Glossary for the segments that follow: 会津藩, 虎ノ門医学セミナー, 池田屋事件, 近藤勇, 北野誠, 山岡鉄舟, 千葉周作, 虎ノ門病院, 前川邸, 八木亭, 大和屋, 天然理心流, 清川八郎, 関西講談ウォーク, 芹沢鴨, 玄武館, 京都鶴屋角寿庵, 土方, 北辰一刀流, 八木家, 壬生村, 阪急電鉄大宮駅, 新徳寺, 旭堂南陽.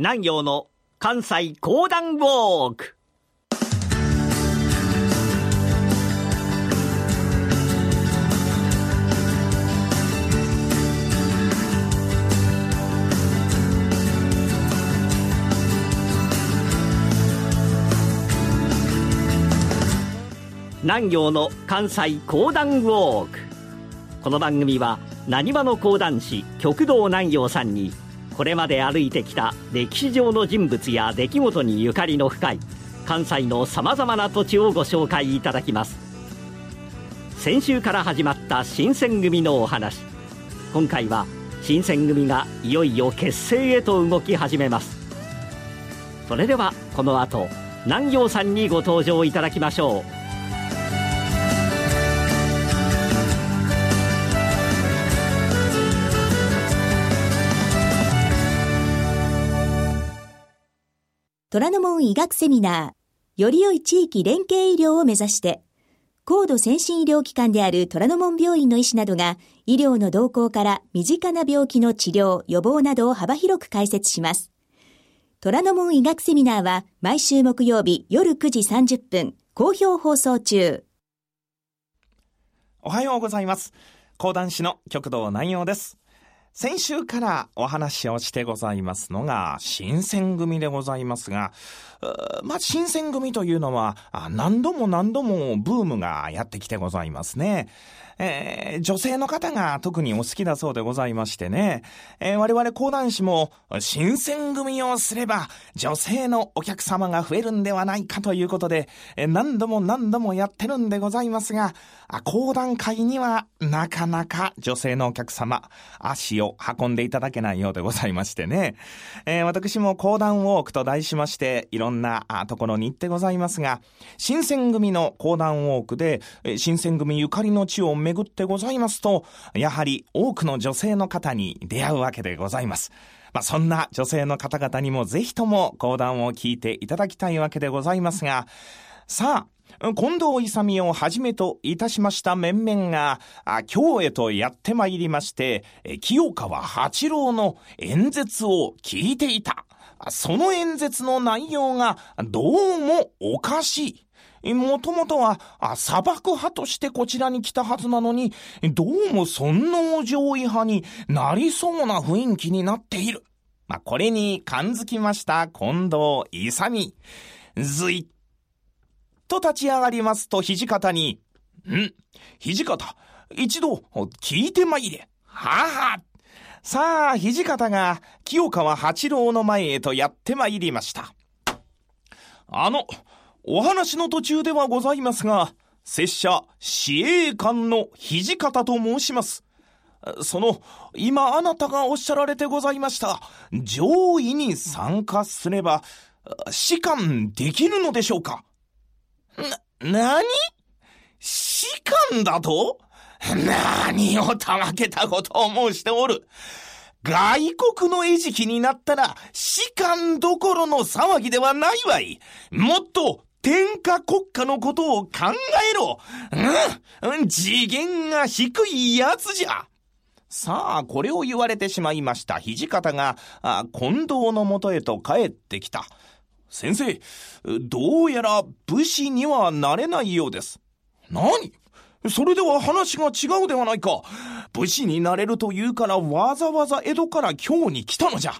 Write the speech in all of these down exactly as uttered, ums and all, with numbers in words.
南陽の関西講談ウォーク。南陽の関西講談ウォーク。この番組は浪速の講談師旭堂南陽さんにこれまで歩いてきた歴史上の人物や出来事にゆかりの深い関西のさまざまな土地をご紹介いただきます。先週から始まった新選組のお話、今回は新選組がいよいよ結成へと動き始めます。それではこの後南陽さんにご登場いただきましょう。虎ノ門医学セミナー、より良い地域連携医療を目指して、高度先進医療機関である虎ノ門病院の医師などが、医療の動向から身近な病気の治療、予防などを幅広く解説します。虎ノ門医学セミナーは、毎週木曜日夜くじさんじゅっぷん、好評放送中。おはようございます。講談師の旭堂南陽です。先週からお話をしてございますのが新選組でございますが、まあ、新選組というのは何度も何度もブームがやってきてございますね。えー、女性の方が特にお好きだそうでございましてね、えー、我々講談師も新選組をすれば女性のお客様が増えるんではないかということで、えー、何度も何度もやってるんでございますが、講談会にはなかなか女性のお客様足を運んでいただけないようでございましてね、えー、私も講談ウォークと題しましていろんなところに行ってございますが、新選組の講談ウォークで新選組ゆかりの地をめ巡ってございますと、やはり多くの女性の方に出会うわけでございます。まあ、そんな女性の方々にもぜひとも講談を聞いていただきたいわけでございますが、さあ近藤勇をはじめといたしました面々が京へとやってまいりまして、清川八郎の演説を聞いていた。その演説の内容がどうもおかしい。もともとは砂漠派としてこちらに来たはずなのに、どうも尊王攘夷派になりそうな雰囲気になっている。まあ、これに感づきました近藤勇、ずいっと立ち上がりますと土方に、ん土方、一度聞いてまいれ。はは。さあ土方が清川八郎の前へとやってまいりました。あのお話の途中ではございますが、拙者司衛官の土方と申します。その今あなたがおっしゃられてございました上位に参加すれば仕官できるのでしょうか。な、なに仕官だと、何をたわけたことを申しておる。外国の餌食になったら仕官どころの騒ぎではないわい。もっと天下国家のことを考えろ。うん、次元が低いやつじゃ。さあこれを言われてしまいました土方があ近藤のもとへと帰ってきた。先生、どうやら武士にはなれないようです。何？それでは話が違うではないか。武士になれるというからわざわざ江戸から京に来たのじゃ。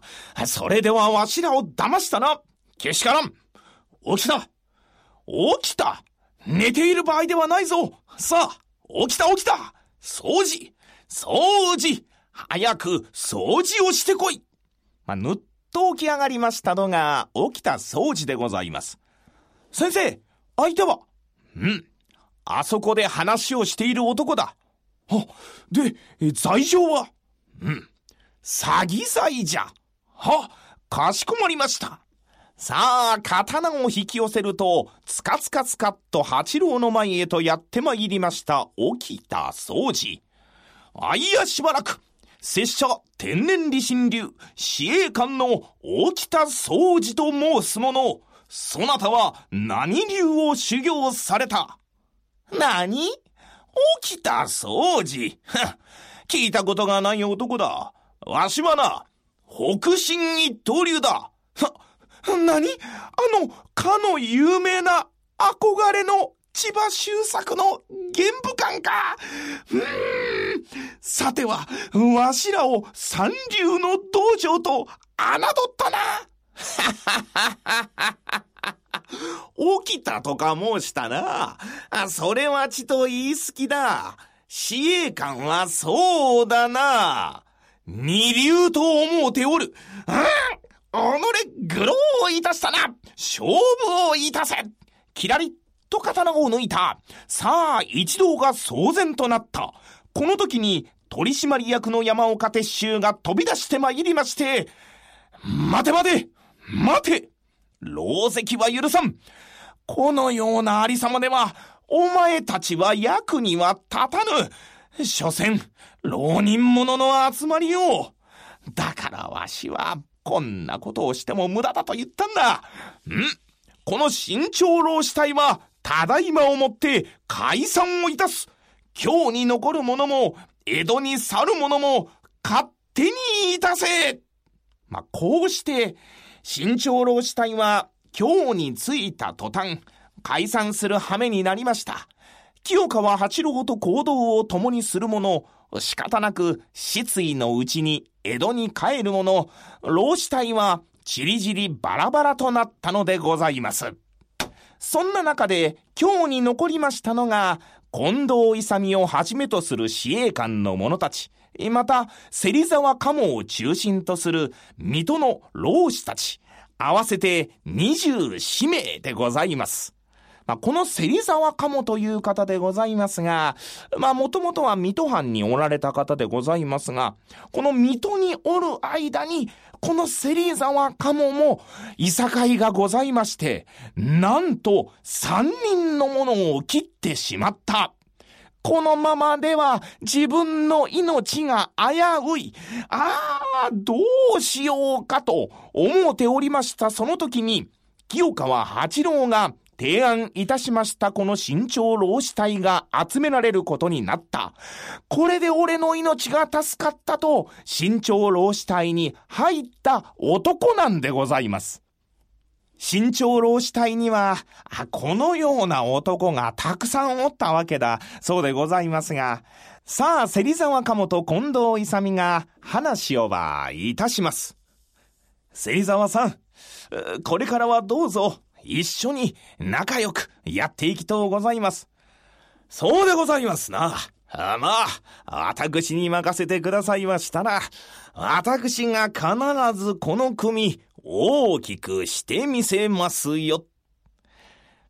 それではわしらを騙したな。けしからん。起きた。起きた。寝ている場合ではないぞ。さあ、起きた起きた。掃除。掃除。早く掃除をしてこい。まあ、ぬっと起き上がりましたのが、起きた掃除でございます。先生、相手は？うん。あそこで話をしている男だ。あ、で、罪状は？うん。詐欺罪じゃ。は、かしこまりました。さあ、刀を引き寄せると、つかつかつかっと八郎の前へとやってまいりました。起きた掃除。あいやしばらく、拙者天然理心流、司衛官の起きた掃除と申すもの、そなたは何流を修行された？何？起きた掃除。聞いたことがない男だ。わしはな、北辰一刀流だ。なに？あの、かの有名な憧れの千葉周作の玄武館か。うーん、さてはわしらを三流の道場と侮ったな。起きたとか申したな。あ、それはちと言い過ぎだ。司令官はそうだな。二流と思うておる。うん、己愚弄をいたしたな。勝負をいたせ。キラリッと刀を抜いた。さあ一同が騒然となった。この時に取締役の山岡鉄舟が飛び出してまいりまして、待て待て待て、狼藉は許さん。このようなありさまではお前たちは役には立たぬ。所詮浪人者の集まりよ。だからわしはこんなことをしても無駄だと言ったんだ。ん、この新長老支隊はただいまをもって解散をいたす。京に残る者も江戸に去る者も勝手にいたせ。まあ、こうして新長老支隊は京に着いた途端解散する羽目になりました。清川八郎と行動を共にする者、仕方なく失意のうちに江戸に帰るもの、浪士隊はちりじりバラバラとなったのでございます。そんな中で京に残りましたのが近藤勇をはじめとする司令官の者たち、また芹沢鴨を中心とする水戸の浪士たち、合わせてにじゅうしめいでございます。まあ、この芹沢鴨という方でございますが、まあもともとは水戸藩におられた方でございますが、この水戸におる間にこの芹沢鴨もいさかいがございまして、なんとさんにんの者を切ってしまった。このままでは自分の命が危うい。ああ、どうしようかと思っておりました。その時に清川八郎が提案いたしました。この新潮浪士隊が集められることになった。これで俺の命が助かったと、新潮浪士隊に入った男なんでございます。新潮浪士隊には、このような男がたくさんおったわけだ、そうでございますが、さあ、芹沢鴨と近藤勇が話をはいたします。芹沢さん、これからはどうぞ、一緒に仲良くやっていきとうございます。そうでございますな。あ、まあ私に任せてくださいましたら、私が必ずこの組大きくしてみせますよ。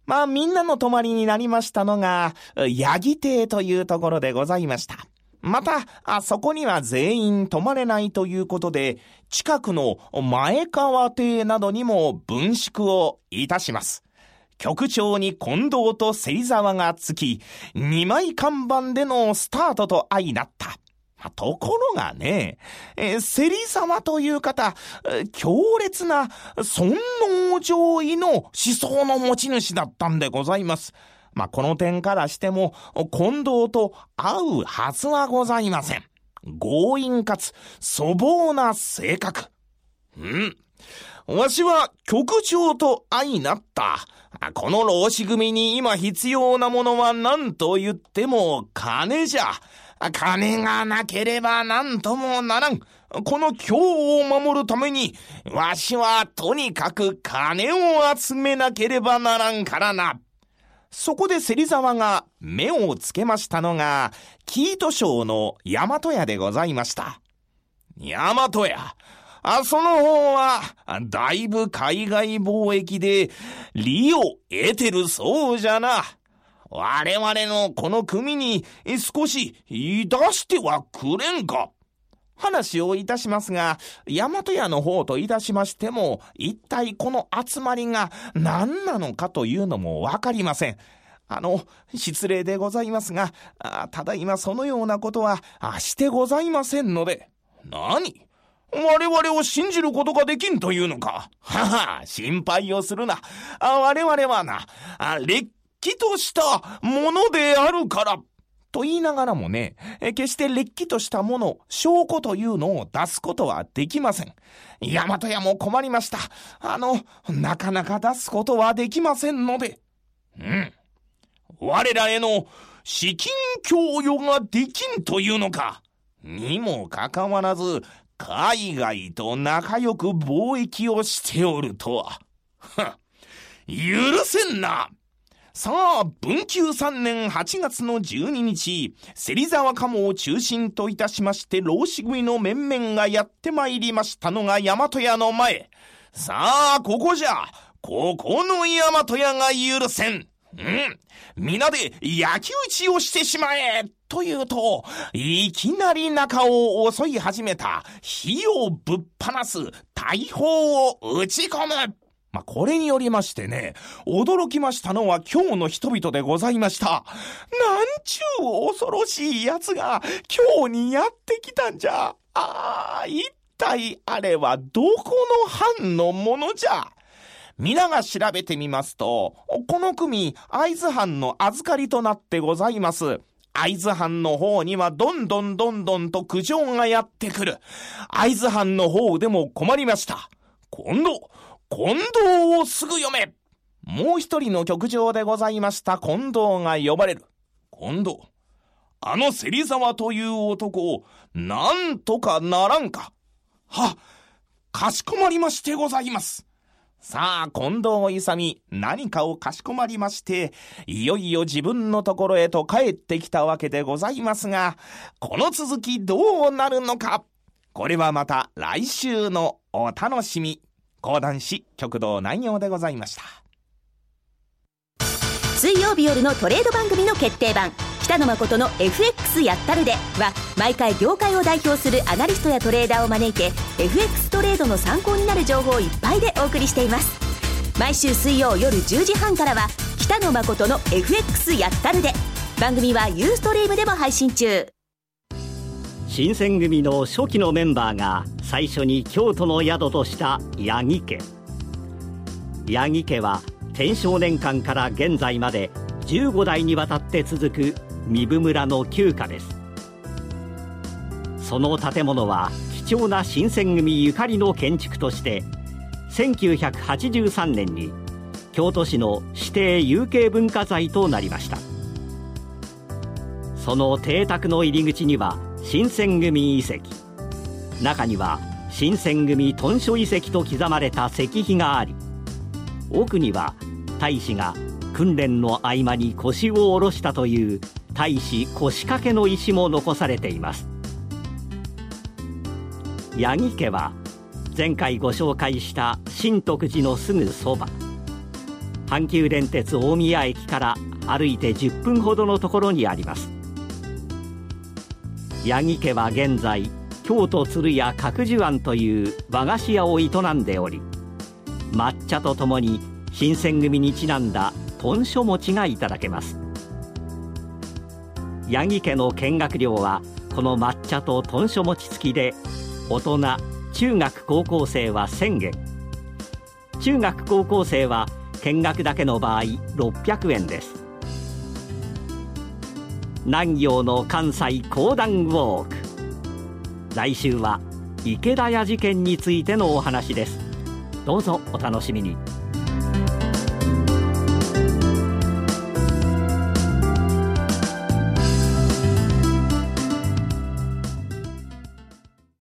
まあみんなの泊まりになりましたのが八木亭というところでございました。またあそこには全員泊まれないということで、近くの前川邸などにも分宿をいたします。局長に近藤と芹沢がつき、にまい看板でのスタートと相なった。ところがね、芹沢という方、強烈な尊王攘夷の思想の持ち主だったんでございます。まあ、この点からしても近藤と会うはずはございません。強引かつ粗暴な性格。うん、わしは局長と相なった。この浪士組に今必要なものは何と言っても金じゃ。金がなければ何ともならん。この京を守るためにわしはとにかく金を集めなければならんからな。そこで芹沢が目をつけましたのが生糸商の大和屋でございました。大和屋、あその方はだいぶ海外貿易で利を得てるそうじゃな。我々のこの組に少し出してはくれんか、話をいたしますが、大和屋の方といたしましても、一体この集まりが何なのかというのもわかりません。あの、失礼でございますが、あ、ただいまそのようなことはしてございませんので。何？我々を信じることができんというのか。はは、心配をするな。あ、我々はな、あ、れっきとしたものであるから。と言いながらもね、決してれっきとしたもの、証拠というのを出すことはできません。大和屋も困りました。あの、なかなか出すことはできませんので。うん。我らへの資金供与ができんというのか。にもかかわらず、海外と仲良く貿易をしておるとは。許せんな。さあ、ぶんきゅうさんねんはちがつのじゅうににち、芹沢鴨を中心といたしまして、浪士組の面々がやってまいりましたのが大和屋の前。さあ、ここじゃ。ここの大和屋が許せん。うん。皆で焼き討ちをしてしまえというと、いきなり中を襲い始めた、火をぶっ放す大砲を打ち込む。まあ、これによりましてね、驚きましたのは京の人々でございました。なんちゅう恐ろしい奴が京にやってきたんじゃ。ああ、一体あれはどこの藩のものじゃ。皆が調べてみますと、この組、会津藩の預かりとなってございます。会津藩の方にはどんどんどんどんと苦情がやってくる。会津藩の方でも困りました。今度、近藤をすぐ読め。もう一人の局長でございました近藤が呼ばれる。近藤、あの芹沢という男をなんとかならんか。は、かしこまりましてございます。さあ、近藤勇、何かをかしこまりまして、いよいよ自分のところへと帰ってきたわけでございますが、この続きどうなるのか。これはまた来週のお楽しみ。講談師旭堂南陽でございました。水曜日夜のトレード番組の決定版、北野誠の エフエックス やったるでは、毎回業界を代表するアナリストやトレーダーを招いて エフエックス トレードの参考になる情報をいっぱいでお送りしています。毎週水曜夜じゅうじはんからは北野誠の エフエックス やったるで。番組はユーストリームでも配信中。新選組の初期のメンバーが最初に京都の宿とした八木家。八木家は天正年間から現在までじゅうごだいにわたって続く壬生村の旧家です。その建物は貴重な新選組ゆかりの建築としてせんきゅうひゃくはちじゅうさんねんに京都市の指定有形文化財となりました。その邸宅の入り口には新選組遺跡、中には新選組屯所遺跡と刻まれた石碑があり、奥には大使が訓練の合間に腰を下ろしたという大使腰掛けの石も残されています。八木家は前回ご紹介した新徳寺のすぐそば、阪急電鉄大宮駅から歩いてじゅっぷんほどのところにあります。八木家は現在京都鶴屋角寿庵という和菓子屋を営んでおり、抹茶とともに新選組にちなんだ豚書餅がいただけます。八木家の見学料はこの抹茶と豚書餅付きで、大人、中学高校生はせんえん、中学高校生は見学だけの場合ろっぴゃくえんです。南陽の関西講談ウォーク、来週は池田屋事件についてのお話です。どうぞお楽しみに。